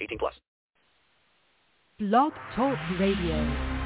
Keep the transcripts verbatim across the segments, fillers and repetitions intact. eighteen plus. Blog Talk Radio.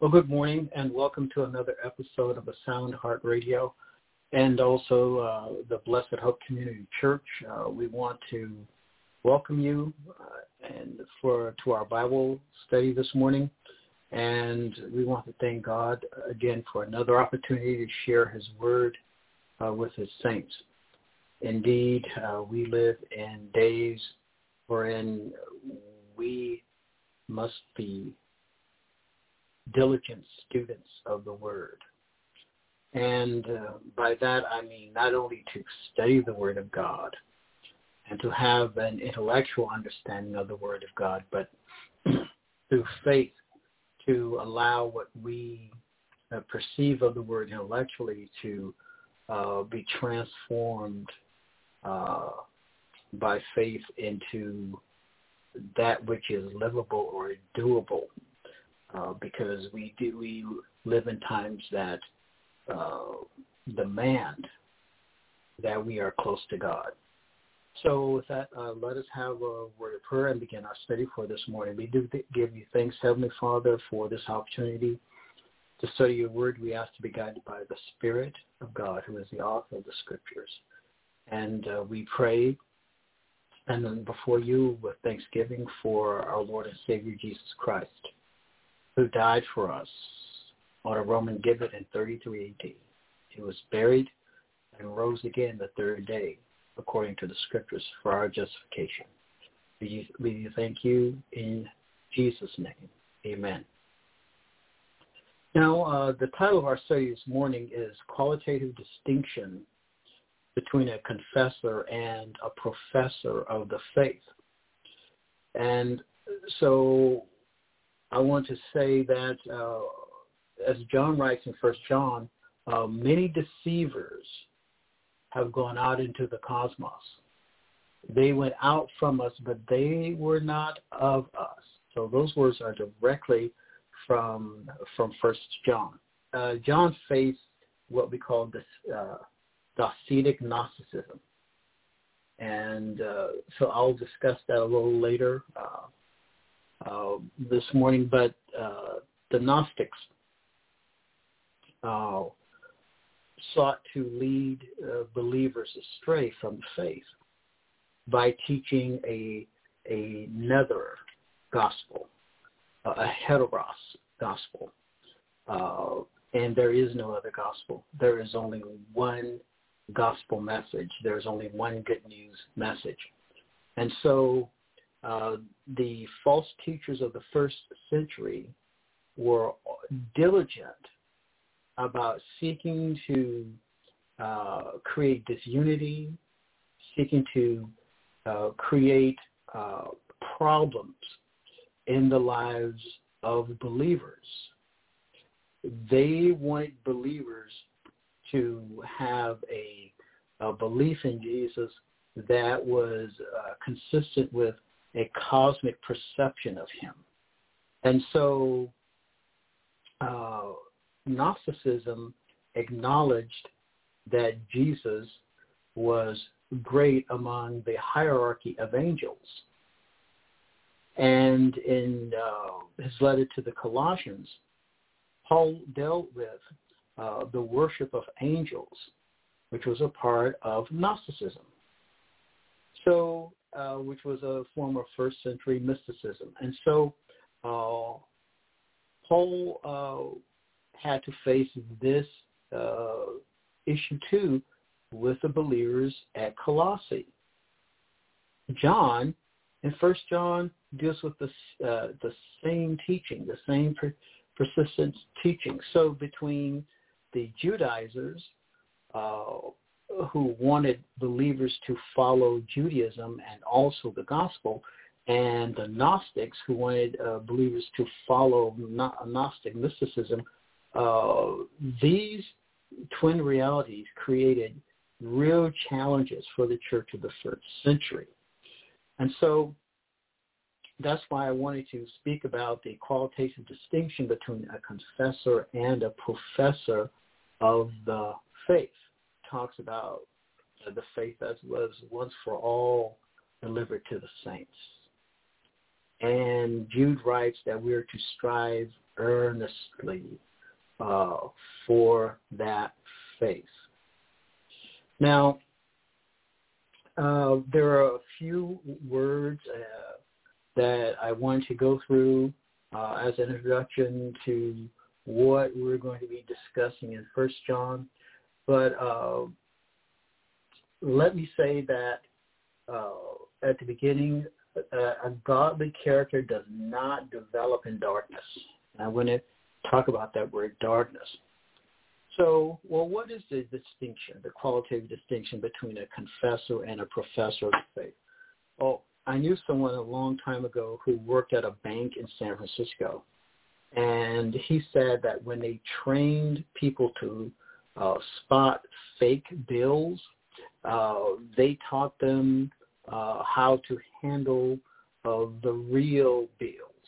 Well, good morning, and welcome to another episode of the Sound Heart Radio, and also uh, the Blessed Hope Community Church. Uh, we want to welcome you uh, and for to our Bible study this morning, and we want to thank God again for another opportunity to share His Word uh, with His saints. Indeed, uh, we live in days wherein we must be diligent students of the Word. And uh, by that I mean not only to study the Word of God and to have an intellectual understanding of the Word of God, but through faith to allow what we uh, perceive of the Word intellectually to uh, be transformed uh, by faith into that which is livable or doable. Uh, because we do, we live in times that uh, demand that we are close to God. So with that, uh, let us have a word of prayer and begin our study for this morning. We do th- give you thanks, Heavenly Father, for this opportunity to study your word. We ask to be guided by the Spirit of God, who is the author of the Scriptures. And uh, we pray and then before you with thanksgiving for our Lord and Savior Jesus Christ, who died for us on a Roman gibbet in thirty-three A D. He was buried and rose again the third day, according to the Scriptures, for our justification. We, we thank you in Jesus' name. Amen. Now, uh, the title of our study this morning is Qualitative Distinction Between a Confessor and a Professor of the Faith. And so I want to say that, uh, as John writes in First John, uh, many deceivers have gone out into the cosmos. They went out from us, but they were not of us. So those words are directly from from First John. Uh, John faced what we call this, uh, Docetic Gnosticism, and uh, so I'll discuss that a little later. Uh, Uh, this morning, but uh, the Gnostics uh, sought to lead uh, believers astray from faith by teaching a, a another gospel, a heteros gospel, uh, and there is no other gospel. There is only one gospel message. There is only one good news message, and so Uh, the false teachers of the first century were diligent about seeking to uh, create disunity, seeking to uh, create uh, problems in the lives of believers. They wanted believers to have a, a belief in Jesus that was uh, consistent with a cosmic perception of him. And so uh, Gnosticism acknowledged that Jesus was great among the hierarchy of angels. And in uh, his letter to the Colossians, Paul dealt with uh, the worship of angels, which was a part of Gnosticism, so uh, which was a form of first century mysticism. And so uh, Paul uh, had to face this uh, issue too with the believers at Colossae. John, in First John, deals with the uh, the same teaching, the same per- persistent teaching. So between the Judaizers, uh, who wanted believers to follow Judaism and also the gospel, and the Gnostics, who wanted uh, believers to follow Gnostic mysticism, uh, these twin realities created real challenges for the church of the first century. And so that's why I wanted to speak about the qualitative distinction between a confessor and a professor of the faith. It talks about the faith that was once for all delivered to the saints. And Jude writes that we are to strive earnestly uh, for that faith. Now, Uh, there are a few words uh, that I want to go through uh, as an introduction to what we're going to be discussing in First John. But uh, let me say that uh, at the beginning, a, a godly character does not develop in darkness. And I want to talk about that word, darkness. So, well, what is the distinction, the qualitative distinction between a confessor and a professor of faith? Well, I knew someone a long time ago who worked at a bank in San Francisco, and he said that when they trained people to uh, spot fake bills, uh, they taught them uh, how to handle uh, the real bills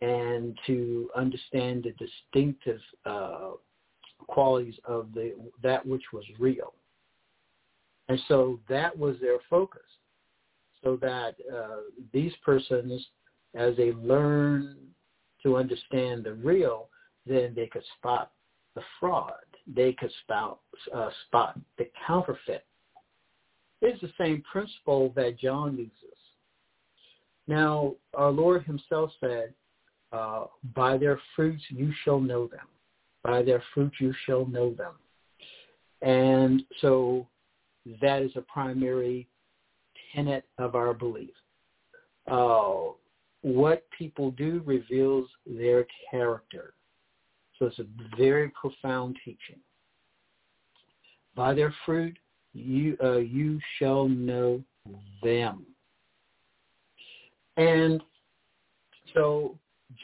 and to understand the distinctive uh qualities of the that which was real. And so that was their focus, so that uh, these persons, as they learn to understand the real, then they could spot the fraud, they could spot, uh, spot the counterfeit. It's the same principle that John uses. Now, our Lord himself said, uh, by their fruits you shall know them. By their fruit you shall know them. And so that is a primary tenet of our belief. Uh, what people do reveals their character. So it's a very profound teaching. By their fruit you, uh, you shall know them. And so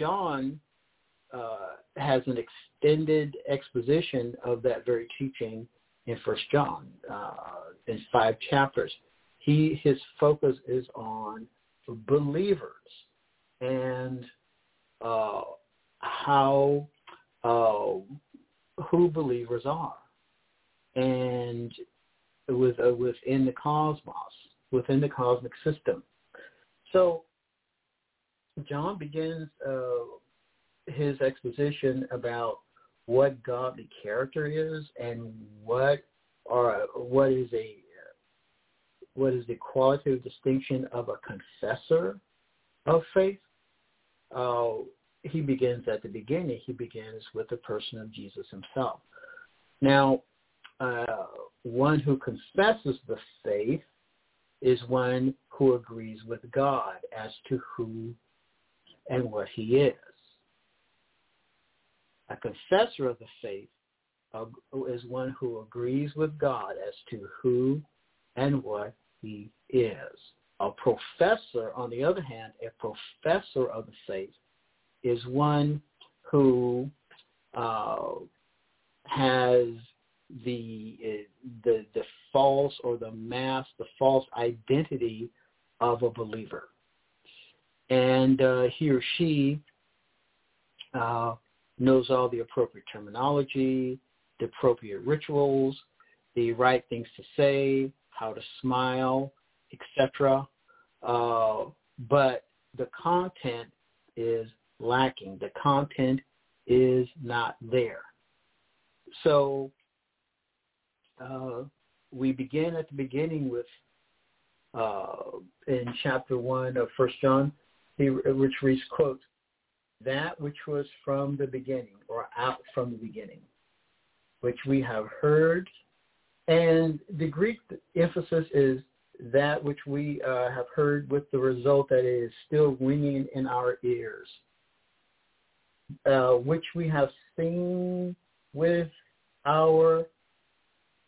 John uh, has an experience. Extended exposition of that very teaching in First John uh, in five chapters. He his focus is on believers and uh, how uh, who believers are, and with uh, within the cosmos, within the cosmic system. So John begins uh, his exposition about what godly character is and what are what is a what is the qualitative distinction of a confessor of faith. Uh, he begins at the beginning. He begins with the person of Jesus himself. Now, uh, one who confesses the faith is one who agrees with God as to who and what he is. A confessor of the faith uh, is one who agrees with God as to who and what he is. A professor, on the other hand, a professor of the faith is one who uh, has the, the the false or the mask, the false identity of a believer. And uh, he or she uh, knows all the appropriate terminology, the appropriate rituals, the right things to say, how to smile, et cetera. Uh, but the content is lacking. The content is not there. So uh, we begin at the beginning with uh, in chapter one of First John, which reads, quote, that which was from the beginning, or out from the beginning, which we have heard. And the Greek emphasis is that which we uh, have heard, with the result that it is still ringing in our ears, uh, which we have seen with our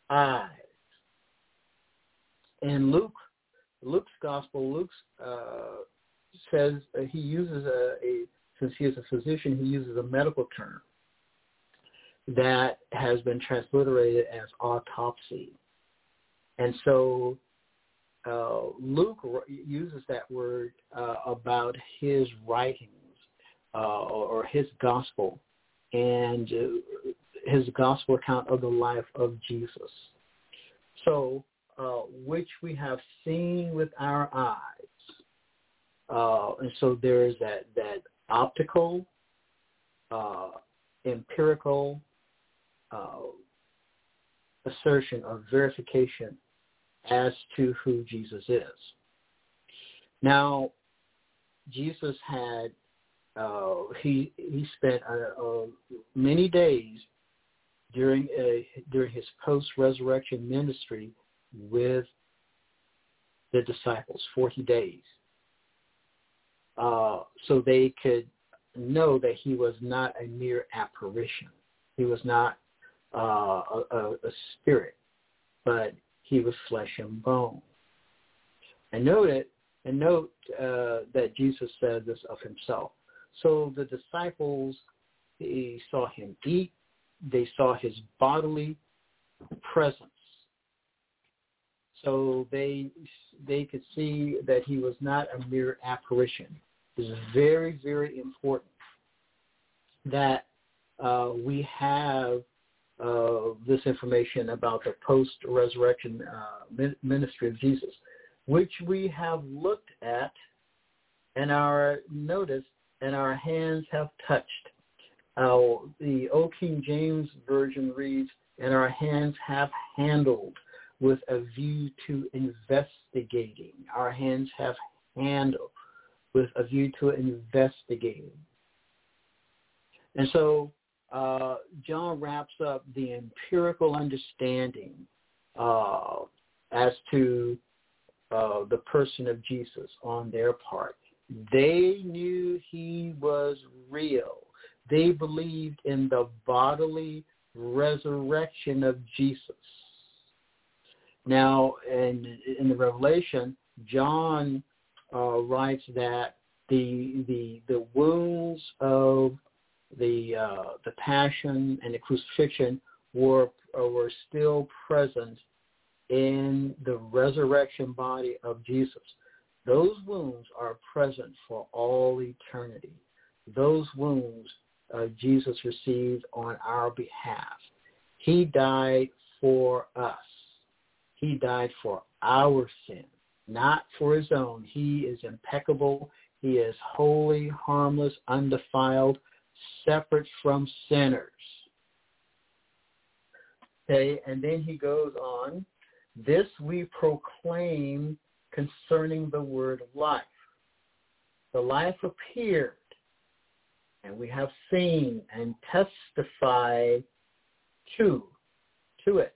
eyes. And Luke, Luke's gospel, Luke's uh, says uh, he uses a, a, since he is a physician, he uses a medical term that has been transliterated as autopsy. And so uh, Luke uses that word uh, about his writings uh, or his gospel and uh, his gospel account of the life of Jesus. So, uh, which we have seen with our eyes. Uh, and so there is that, that optical, uh, empirical uh, assertion or verification as to who Jesus is. Now, Jesus had, uh, he he spent uh, uh, many days during a, during his post-resurrection ministry with the disciples, forty days, uh, so they could know that he was not a mere apparition. He was not uh, a, a, a spirit, but he was flesh and bone. And note it, and note uh, that Jesus said this of himself. So the disciples, they saw him eat. They saw his bodily presence. So they they could see that he was not a mere apparition. It's very, very important that uh, we have uh, this information about the post-resurrection uh, ministry of Jesus, which we have looked at and our noticed and our hands have touched. Uh, the Old King James Version reads, and our hands have handled, with a view to investigating. Our hands have handled, with a view to investigating. And so uh, John wraps up the empirical understanding uh, as to uh, the person of Jesus on their part. They knew he was real. They believed in the bodily resurrection of Jesus. Now, in, in the Revelation, John Uh, writes that the the the wounds of the uh, the passion and the crucifixion were uh, were still present in the resurrection body of Jesus. Those wounds are present for all eternity. Those wounds uh, Jesus received on our behalf. He died for us. He died for our sins. Not for his own. He is impeccable. He is holy, harmless, undefiled, separate from sinners. Okay, and then he goes on, this we proclaim concerning the word of life. The life appeared, and we have seen and testified to, to it.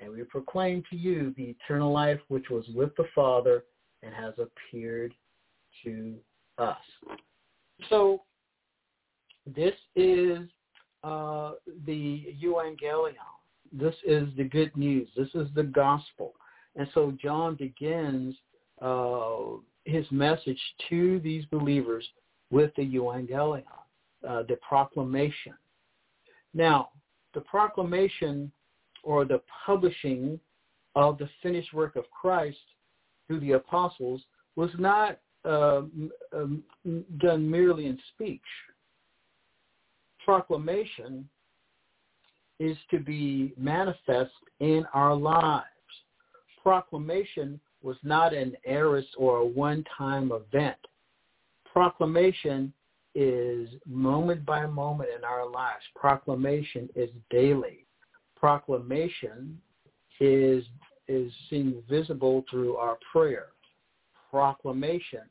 And we proclaim to you the eternal life which was with the Father and has appeared to us. So this is uh, the euangelion. This is the good news. This is the gospel. And so John begins uh, his message to these believers with the euangelion, uh, the proclamation. Now, the proclamation, or the publishing of the finished work of Christ through the apostles, was not uh, um, done merely in speech. Proclamation is to be manifest in our lives. Proclamation was not an aorist or a one-time event. Proclamation is moment by moment in our lives. Proclamation is daily. Proclamation is is seen visible through our prayer. Proclamation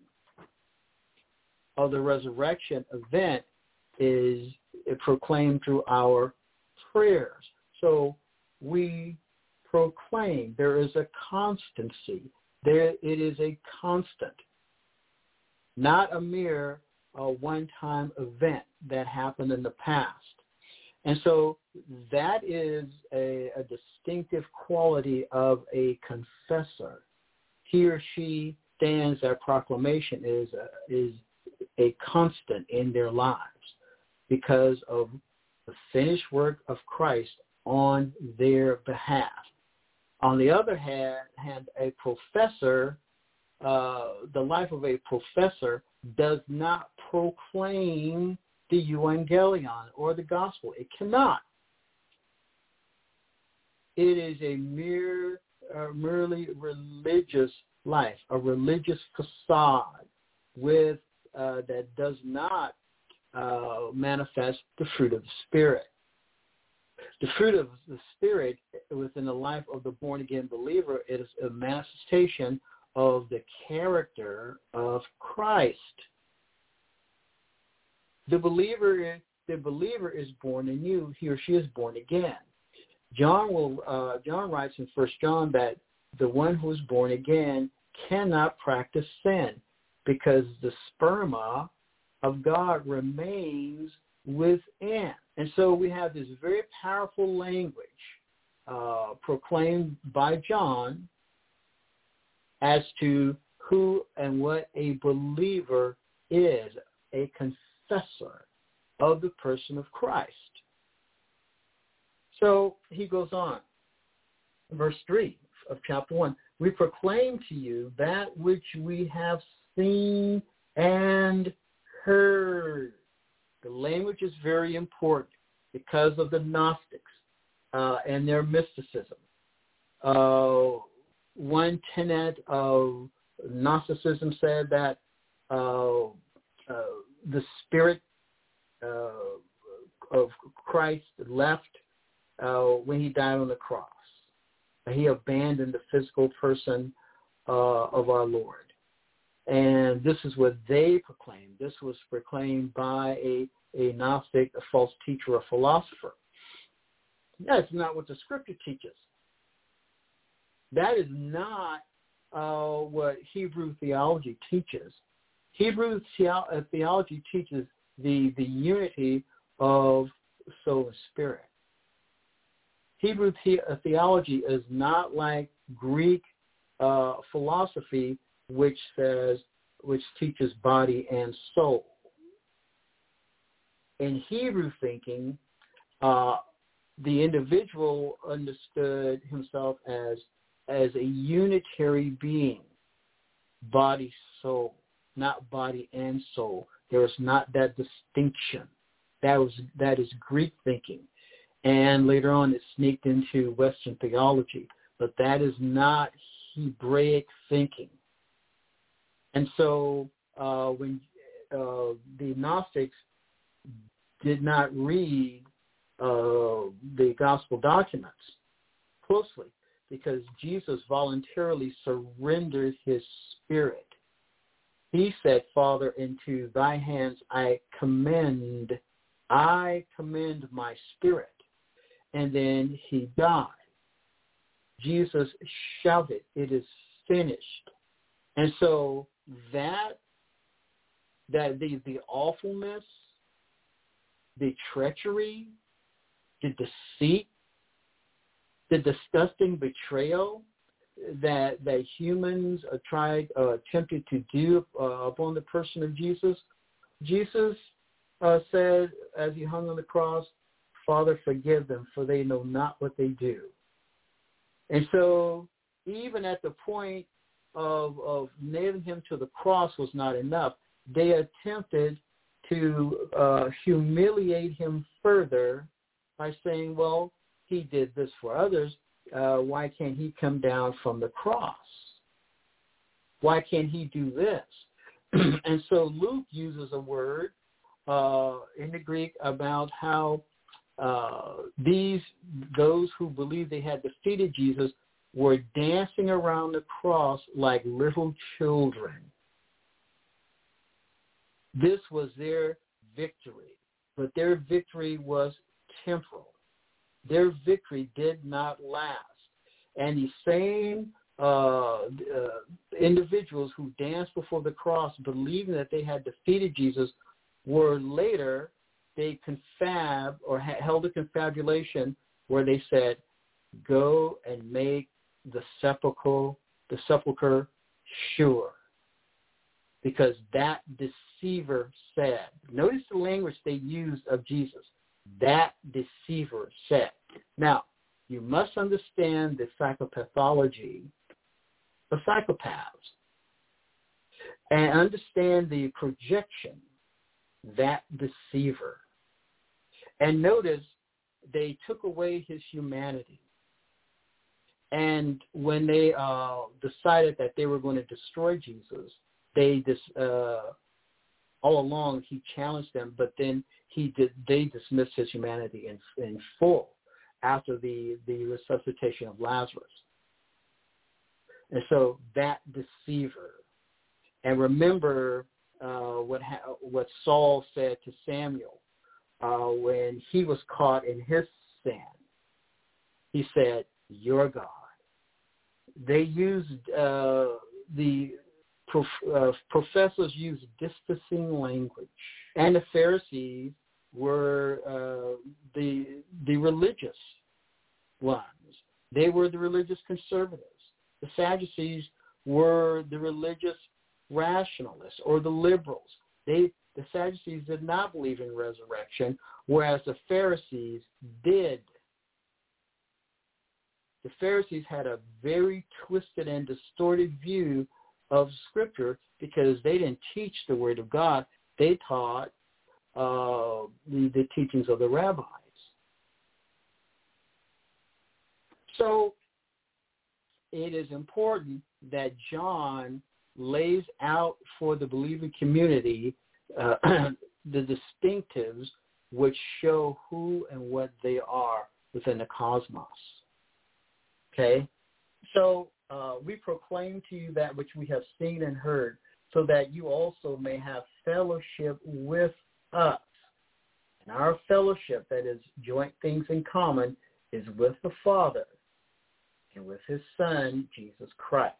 of the resurrection event is proclaimed through our prayers. So we proclaim. There is a constancy. There, it is a constant, not a mere uh, one-time event that happened in the past. And so that is a, a distinctive quality of a confessor. He or she stands, that proclamation is a, is a constant in their lives because of the finished work of Christ on their behalf. On the other hand, a professor, uh, the life of a professor does not proclaim the euangelion or the gospel. It cannot. It is a mere, uh, merely religious life, a religious facade with uh, that does not uh, manifest the fruit of the Spirit. The fruit of the Spirit within the life of the born-again believer is a manifestation of the character of Christ. The believer, the believer is born anew. He or she is born again. John will. Uh, John writes in First John that the one who is born again cannot practice sin because the sperma of God remains within. And so we have this very powerful language uh, proclaimed by John as to who and what a believer is, a confessor of the person of Christ. So he goes on, verse three of chapter one, we proclaim to you that which we have seen and heard. The language is very important because of the Gnostics uh, and their mysticism. Uh, one tenet of Gnosticism said that uh, uh, the Spirit uh, of Christ left uh, when he died on the cross. He abandoned the physical person uh, of our Lord. And this is what they proclaimed. This was proclaimed by a, a Gnostic, a false teacher, a philosopher. That's not what the Scripture teaches. That is not uh, what Hebrew theology teaches. Hebrew the- theology teaches the, the unity of soul and spirit. Hebrew the- theology is not like Greek uh, philosophy, which says, which teaches body and soul. In Hebrew thinking, uh, the individual understood himself as as a unitary being, body, soul, not body and soul. There is not that distinction. That was that is Greek thinking, and later on it sneaked into Western theology. But that is not Hebraic thinking. And so uh, when uh, the Gnostics did not read uh, the gospel documents closely because Jesus voluntarily surrendered his spirit. He said, Father, into thy hands I commend, I commend my spirit. And then he died. Jesus shouted, it is finished. And so that that the, the awfulness, the treachery, the deceit, the disgusting betrayal that that humans tried uh, attempted to do uh, upon the person of Jesus, Jesus uh, said as he hung on the cross, Father, forgive them, for they know not what they do. And so even at the point Of, of nailing him to the cross was not enough. They attempted to uh, humiliate him further by saying, well, he did this for others. Uh, why can't he come down from the cross? Why can't he do this? And so Luke uses a word uh, in the Greek about how uh, these those who believed they had defeated Jesus were dancing around the cross like little children. This was their victory, but their victory was temporal. Their victory did not last. And the same uh, uh, individuals who danced before the cross, believing that they had defeated Jesus, were later, they confab or ha- held a confabulation where they said, go and make the sepulchre, the sepulchre sure, because that deceiver said. Notice the language they used of Jesus. That deceiver said. Now, you must understand the psychopathology of psychopaths and understand the projection, that deceiver. And notice they took away his humanity. And when they uh, decided that they were going to destroy Jesus, they dis, uh, all along he challenged them, but then he did, they dismissed his humanity in, in full after the, the resuscitation of Lazarus. And so that deceiver. And remember uh, what ha- what Saul said to Samuel uh, when he was caught in his sin. He said, "Your God." They used uh, the prof- uh, professors used distancing language, and the Pharisees were uh, the the religious ones. They were the religious conservatives. The Sadducees were the religious rationalists or the liberals. They the Sadducees did not believe in resurrection, whereas the Pharisees did. The Pharisees had a very twisted and distorted view of Scripture because they didn't teach the Word of God. They taught Uh, the, the teachings of the rabbis. So it is important that John lays out for the believing community uh, the distinctives which show who and what they are within the cosmos. Okay? So uh, we proclaim to you that which we have seen and heard, so that you also may have fellowship with us. And our fellowship, that is joint things in common, is with the Father and with his Son, Jesus Christ.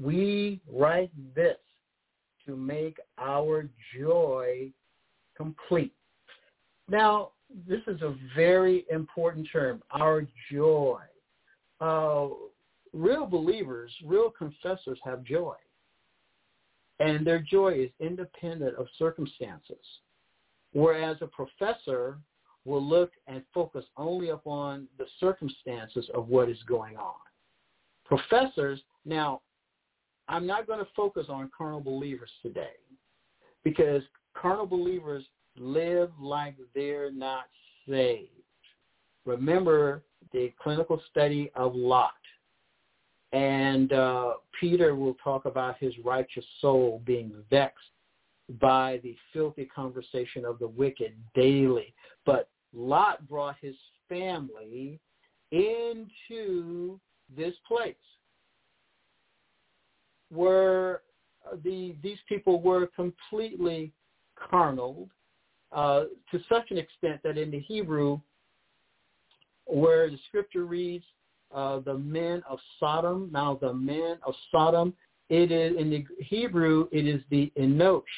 We write this to make our joy complete. Now, this is a very important term, our joy. Uh, real believers, real confessors have joy. And their joy is independent of circumstances, whereas a professor will look and focus only upon the circumstances of what is going on. Professors, now, I'm not going to focus on carnal believers today because carnal believers live like they're not saved. Remember the clinical study of Lot. And uh, Peter will talk about his righteous soul being vexed by the filthy conversation of the wicked daily. But Lot brought his family into this place where the these people were completely carnal uh, to such an extent that in the Hebrew, where the scripture reads, Uh, the men of Sodom. Now, the men of Sodom, it is in the Hebrew, it is the enosh,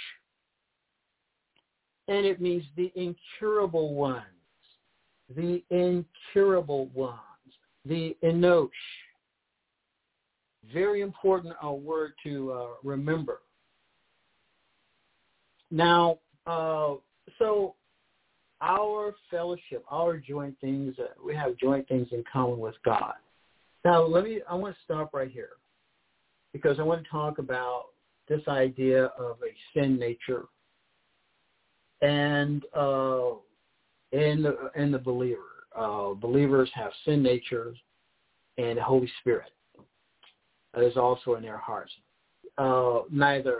and it means the incurable ones, the incurable ones, the enosh. Very important uh, word to uh, remember. Now, uh, so. Our fellowship, our joint things, uh, we have joint things in common with God. Now, let me, I want to stop right here because I want to talk about this idea of a sin nature and uh, in, the, in the believer. Uh, believers have sin natures and the Holy Spirit that is also in their hearts. Uh, neither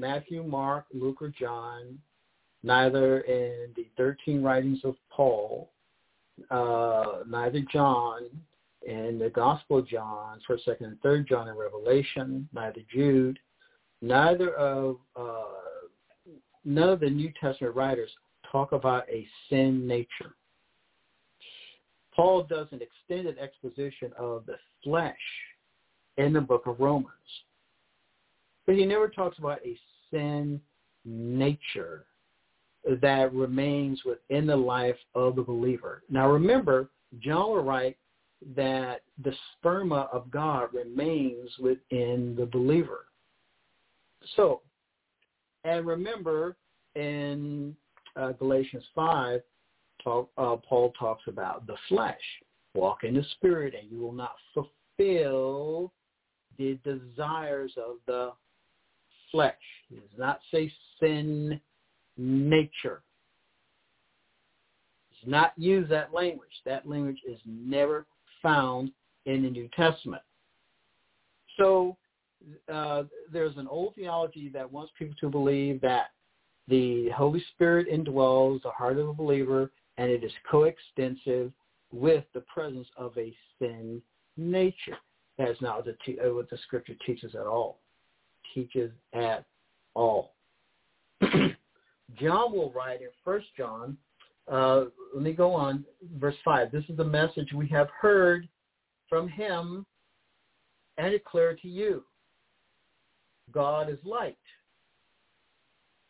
Matthew, Mark, Luke, or John, neither in the thirteen writings of Paul, uh, neither John in the Gospel of John, first, second, and third John in Revelation, neither Jude, neither of uh, none of the New Testament writers talk about a sin nature. Paul does an extended exposition of the flesh in the book of Romans, but he never talks about a sin nature that remains within the life of the believer. Now remember, John will write that the sperma of God remains within the believer. So, and remember in uh, Galatians five, talk, uh, Paul talks about the flesh. Walk in the Spirit and you will not fulfill the desires of the flesh. He does not say sin nature. He does not use that language. That language is never found in the New Testament. So uh, there's an old theology that wants people to believe that the Holy Spirit indwells the heart of a believer, and it is coextensive with the presence of a sin nature. That is not what the Scripture teaches at all. Teaches at all. John will write in First John, uh, let me go on, verse five. This is the message we have heard from him and declare to you. God is light.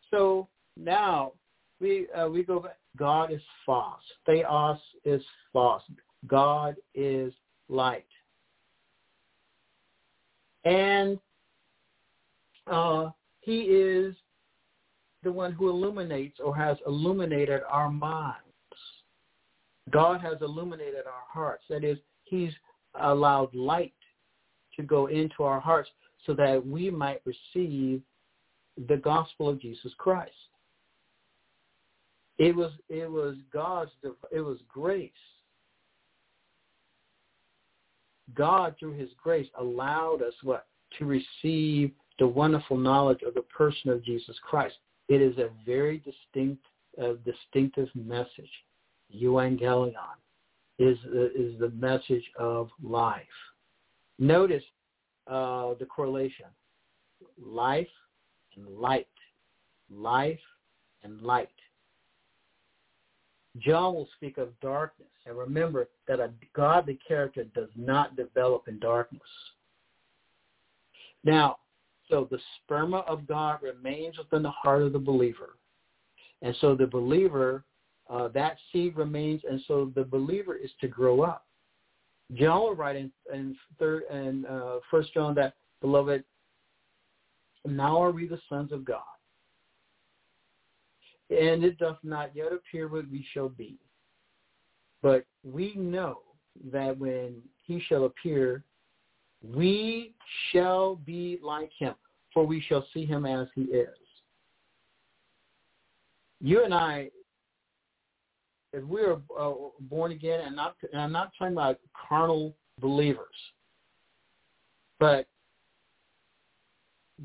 So now we uh, we go back. God is Phos. Theos is Phos. God is light. And uh, he is the one who illuminates or has illuminated our minds. God has illuminated our hearts. That is, he's allowed light to go into our hearts so that we might receive the gospel of Jesus Christ. It was it was God's it was grace. God, through his grace, allowed us what? To receive the wonderful knowledge of the person of Jesus Christ. It is a very distinct, uh, distinctive message. Evangelion is uh, is the message of life. Notice uh, the correlation: life and light, life and light. John will speak of darkness, and remember that a godly character does not develop in darkness. Now, so the sperma of God remains within the heart of the believer, and so the believer, uh, that seed remains, and so the believer is to grow up. John will write in, in third and uh, First John that, beloved, now are we the sons of God, and it doth not yet appear what we shall be. But we know that when he shall appear, we shall be like him, for we shall see him as he is. You and I, if we are uh, born again, and, not, and I'm not talking about carnal believers, but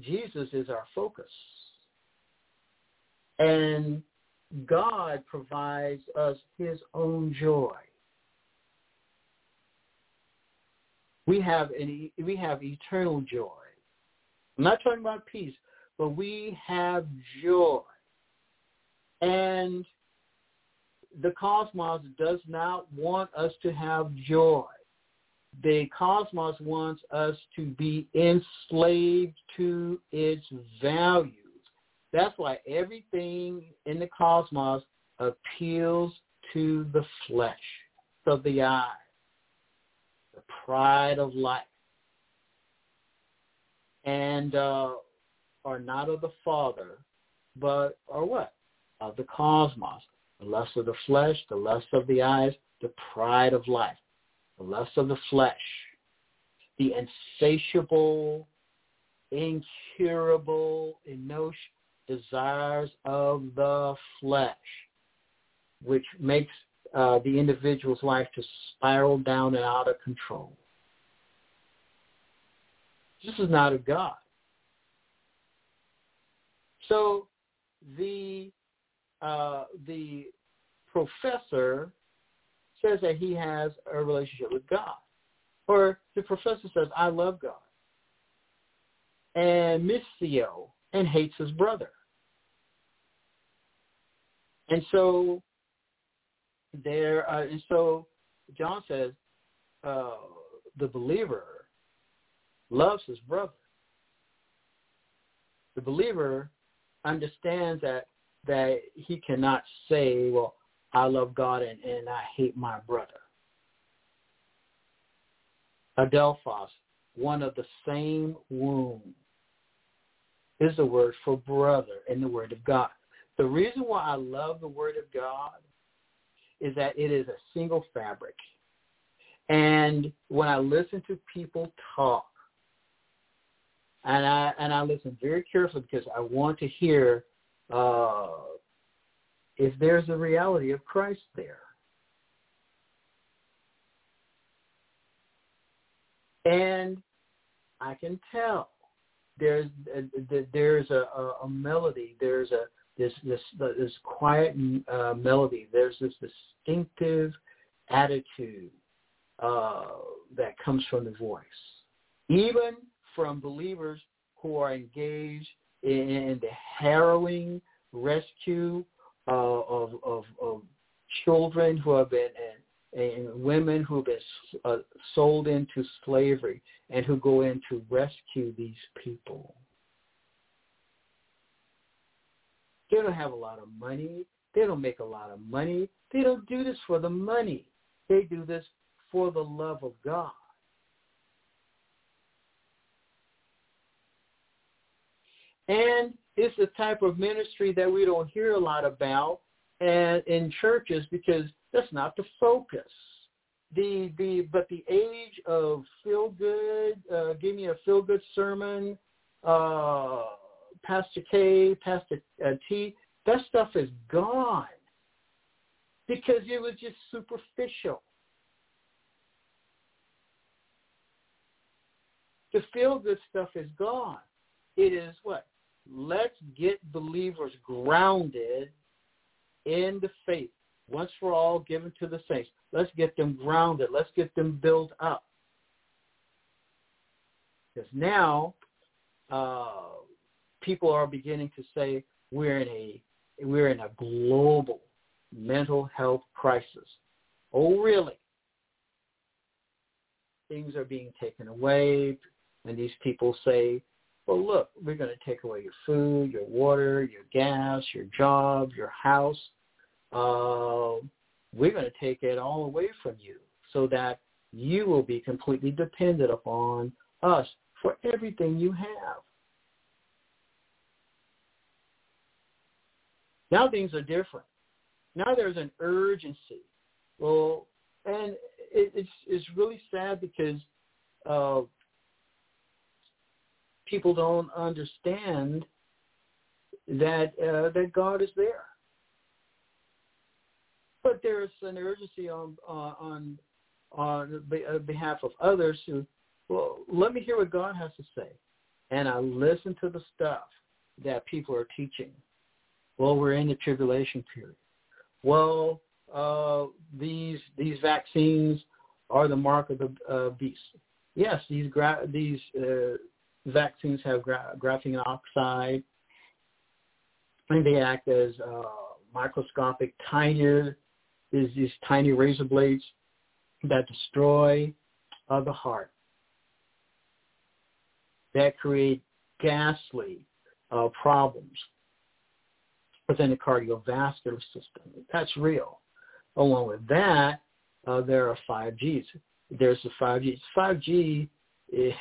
Jesus is our focus. And God provides us his own joy. We have an, we have eternal joy. I'm not talking about peace, but we have joy. And the cosmos does not want us to have joy. The cosmos wants us to be enslaved to its values. That's why everything in the cosmos appeals to the flesh, of the eye, the pride of life, and uh, are not of the Father, but are what? Of the cosmos. The lust of the flesh, the lust of the eyes, the pride of life. The lust of the flesh, the insatiable, incurable, enosh desires of the flesh, which makes uh, the individual's life to spiral down and out of control. This is not of God. So the uh, the professor says that he has a relationship with God, or the professor says, I love God, and missio, and hates his brother. And so there, uh, and so John says uh, the believer loves his brother. The believer understands that that he cannot say, well, I love God and, and I hate my brother. Adelphos, one of the same womb, is the word for brother in the Word of God. The reason why I love the Word of God is that it is a single fabric. And when I listen to people talk, and I and I listen very carefully because I want to hear uh, if there's a reality of Christ there. And I can tell there's a, there's a, a melody, there's a this this this quiet uh, melody, there's this distinctive attitude uh, that comes from the voice, even from believers who are engaged in the harrowing rescue uh, of, of of children who have been and, and women who have been uh, sold into slavery and who go in to rescue these people. They don't have a lot of money. They don't make a lot of money. They don't do this for the money. They do this for the love of God. And it's the type of ministry that we don't hear a lot about and in churches because that's not the focus. The the but the age of feel good, uh, give me a feel good sermon, uh, Pastor K, Pastor uh, T. That stuff is gone because it was just superficial. The feel good stuff is gone. It is what? Let's get believers grounded in the faith. Once for all given to the saints. Let's get them grounded. Let's get them built up. Because now uh, people are beginning to say we're in a we're in a global mental health crisis. Oh, really? Things are being taken away, and these people say, well, look, we're going to take away your food, your water, your gas, your job, your house. Uh, we're going to take it all away from you so that you will be completely dependent upon us for everything you have. Now things are different. Now there's an urgency. Well, and it, it's, it's really sad because uh, people don't understand that uh, that God is there. But there's an urgency on on on behalf of others who, well, let me hear what God has to say. And I listen to the stuff that people are teaching. Well, we're in the tribulation period. Well, uh, these these vaccines are the mark of the uh, beast. Yes, these gra- these uh, vaccines have gra- graphene oxide, and they act as uh, microscopic, tinier. Is these tiny razor blades that destroy uh, the heart, that create ghastly uh, problems within the cardiovascular system. That's real. Along with that, uh, there are five Gs. There's the five Gs. five G is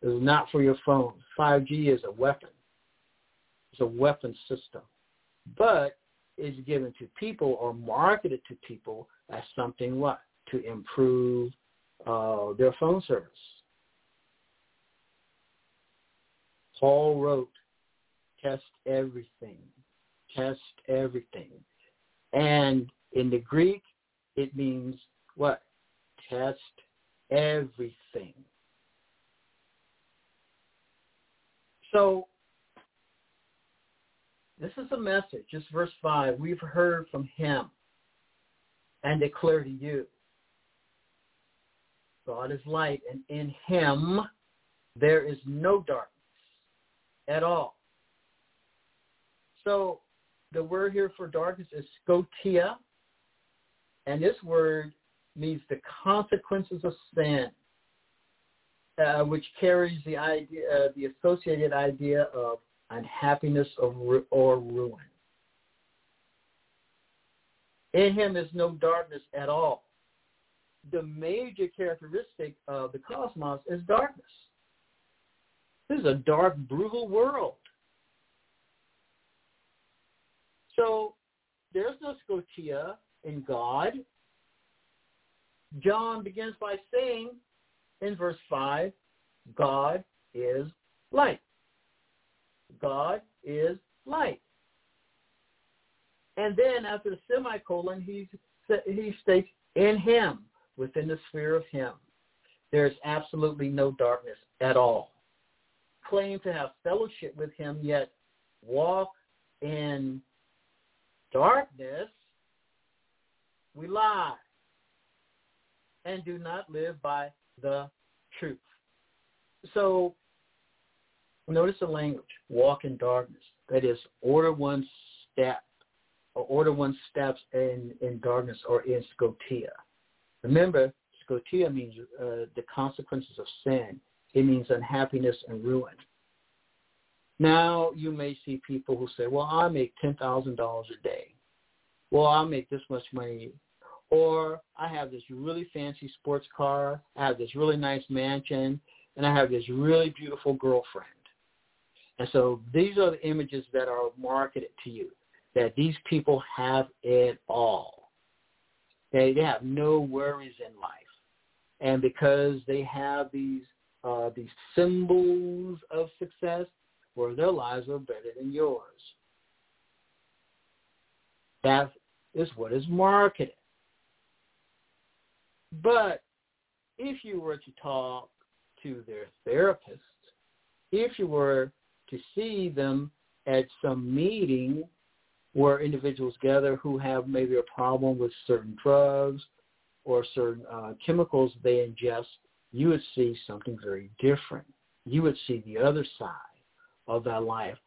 not for your phone. five G is a weapon. It's a weapon system. But is given to people or marketed to people as something what? To improve uh, their phone service. Paul wrote, test everything, test everything. And in the Greek, it means what? Test everything. So This is the message. It's verse five. We've heard from him and declare to you. God is light, and in him there is no darkness at all. So the word here for darkness is scotia, and this word means the consequences of sin, uh, which carries the idea, uh, the associated idea of unhappiness or, or ruin. In him is no darkness at all. The major characteristic of the cosmos is darkness. This is a dark, brutal world. So there's no scotia in God. John begins by saying in verse five, God is light. God is light. And then after the semicolon, he, he states, in him, within the sphere of him, there is absolutely no darkness at all. Claim to have fellowship with him, yet walk in darkness, we lie and do not live by the truth. So notice the language, walk in darkness. That is, order one step, or order one steps in, in darkness or in scotia. Remember, scotia means uh, the consequences of sin. It means unhappiness and ruin. Now, you may see people who say, well, I make ten thousand dollars a day. Well, I make this much money. Or I have this really fancy sports car. I have this really nice mansion. And I have this really beautiful girlfriend. And so these are the images that are marketed to you, that these people have it all. They, they have no worries in life. And because they have these Uh, these symbols of success, where their lives are better than yours. That is what is marketed. But if you were to talk to their therapist, if you were to see them at some meeting where individuals gather who have maybe a problem with certain drugs or certain uh, chemicals they ingest, you would see something very different. You would see the other side of their life.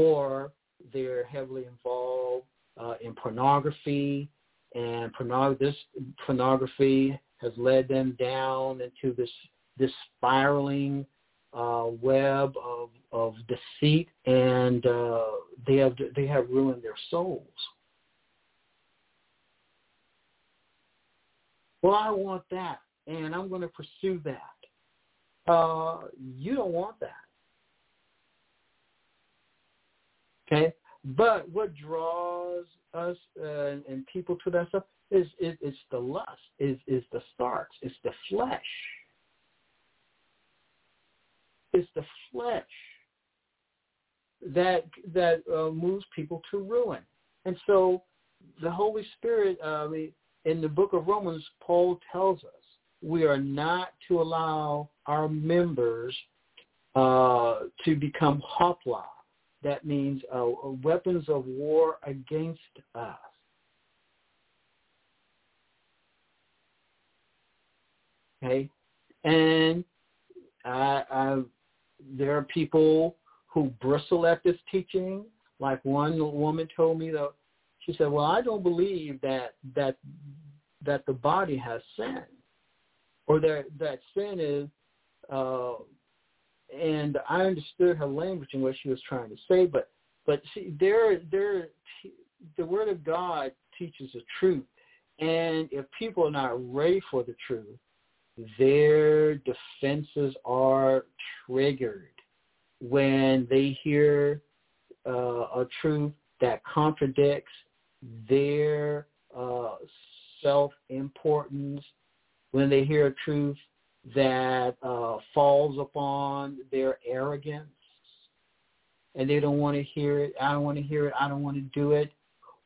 Or they're heavily involved uh, in pornography, and pornog- this pornography has led them down into this this spiraling uh, web of, of deceit, and uh, they have they have ruined their souls. Well, I want that. And I'm going to pursue that. Uh, you don't want that. Okay? But what draws us uh, and people to that stuff is, is, is the lust, is, is the starts, it's the flesh. It's the flesh that, that uh, moves people to ruin. And so the Holy Spirit, uh, in the book of Romans, Paul tells us, we are not to allow our members uh, to become hopla. That means uh, weapons of war against us. Okay, and I, I, there are people who bristle at this teaching. Like one woman told me that she said, "Well, I don't believe that that that the body has sin." Or that, that sin is, uh, and I understood her language and what she was trying to say, but but see, there there the Word of God teaches the truth, and if people are not ready for the truth, their defenses are triggered when they hear uh, a truth that contradicts their uh, self-importance, when they hear a truth that uh, falls upon their arrogance and they don't want to hear it, I don't want to hear it, I don't want to do it,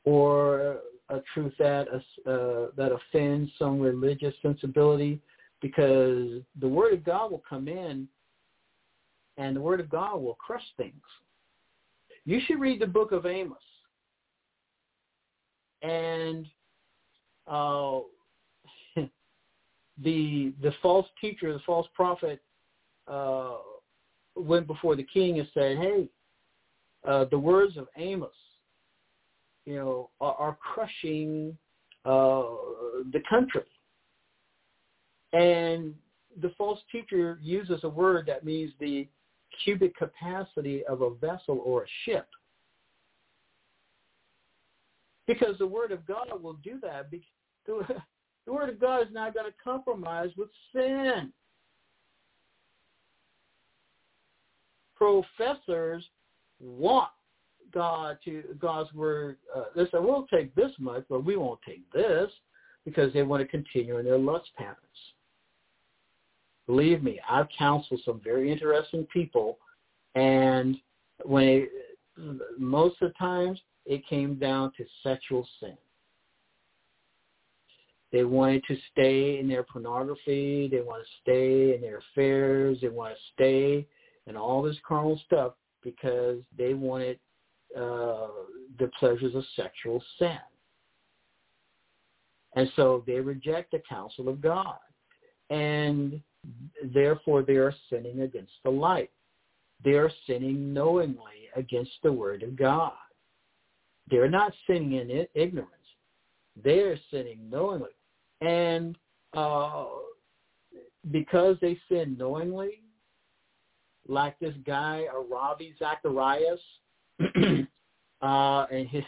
or a truth that uh, that offends some religious sensibility, because the Word of God will come in and the Word of God will crush things. You should read the book of Amos. And uh, the the false teacher, the false prophet, uh, went before the king and said, hey, uh, the words of Amos, you know, are, are crushing uh, the country. And the false teacher uses a word that means the cubic capacity of a vessel or a ship. Because the Word of God will do that. The Word of God is not going to compromise with sin. Professors want God to God's Word. Uh, they say, we'll take this much, but we won't take this, because they want to continue in their lust patterns. Believe me, I've counseled some very interesting people, and when it, most of the times it came down to sexual sin. They wanted to stay in their pornography. They want to stay in their affairs. They want to stay in all this carnal stuff because they wanted uh, the pleasures of sexual sin. And so they reject the counsel of God. And therefore, they are sinning against the light. They are sinning knowingly against the Word of God. They're not sinning in ignorance. They are sinning knowingly. And uh, because they sin knowingly, like this guy, Ravi Zacharias, uh, and his,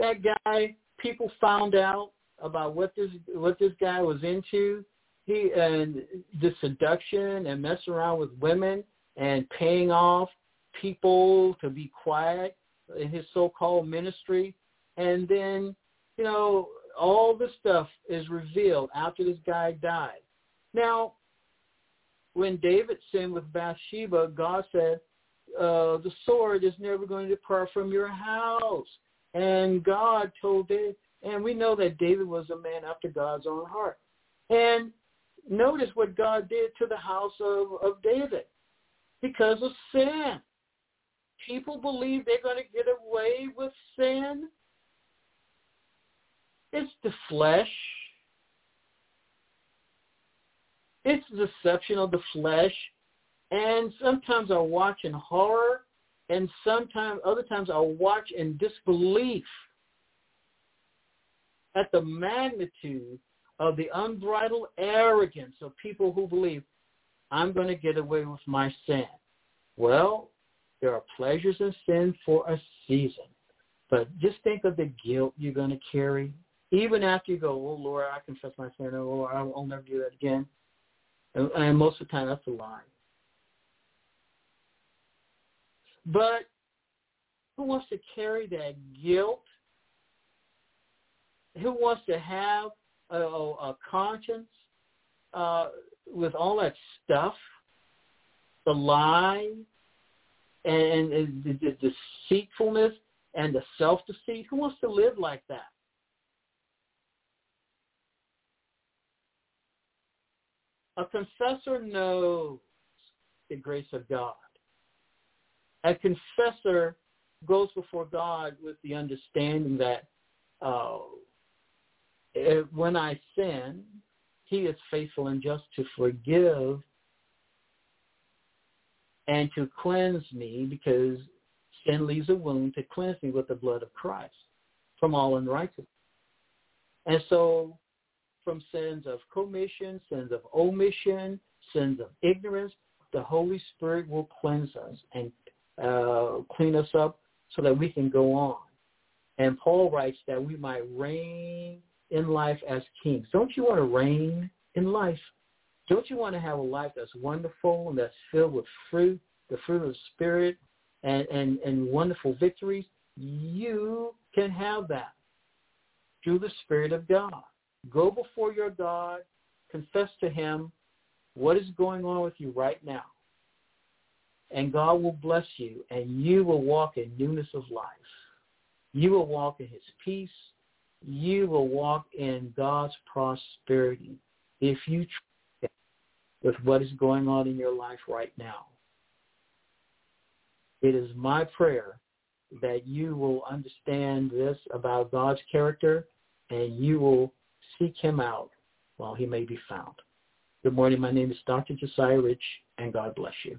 that guy, people found out about what this what this guy was into. He and the seduction and messing around with women and paying off people to be quiet in his so-called ministry. And then, you know, all this stuff is revealed after this guy died. Now, when David sinned with Bathsheba, God said, uh, the sword is never going to depart from your house. And God told David, and we know that David was a man after God's own heart. And notice what God did to the house of, of David because of sin. People believe they're going to get away with sin. It's the flesh. It's the deception of the flesh. And sometimes I'll watch in horror, and sometimes, other times I'll watch in disbelief at the magnitude of the unbridled arrogance of people who believe, I'm going to get away with my sin. Well, there are pleasures in sin for a season. But just think of the guilt you're going to carry. Even after you go, oh, Lord, I confess my sin. Oh, Lord, I'll never do that again. And, and most of the time, that's a lie. But who wants to carry that guilt? Who wants to have a, a conscience uh, with all that stuff, the lie, and, and the, the deceitfulness and the self-deceit? Who wants to live like that? A confessor knows the grace of God. A confessor goes before God with the understanding that uh, when I sin, he is faithful and just to forgive and to cleanse me, because sin leaves a wound, to cleanse me with the blood of Christ from all unrighteousness. And so from sins of commission, sins of omission, sins of ignorance, the Holy Spirit will cleanse us and uh, clean us up so that we can go on. And Paul writes that we might reign in life as kings. Don't you want to reign in life? Don't you want to have a life that's wonderful and that's filled with fruit, the fruit of the Spirit, and, and, and wonderful victories? You can have that through the Spirit of God. Go before your God, confess to him what is going on with you right now, and God will bless you, and you will walk in newness of life. You will walk in his peace. You will walk in God's prosperity if you trust him with what is going on in your life right now. It is my prayer that you will understand this about God's character, and you will seek him out while he may be found. Good morning. My name is Doctor Josiah Rich, and God bless you.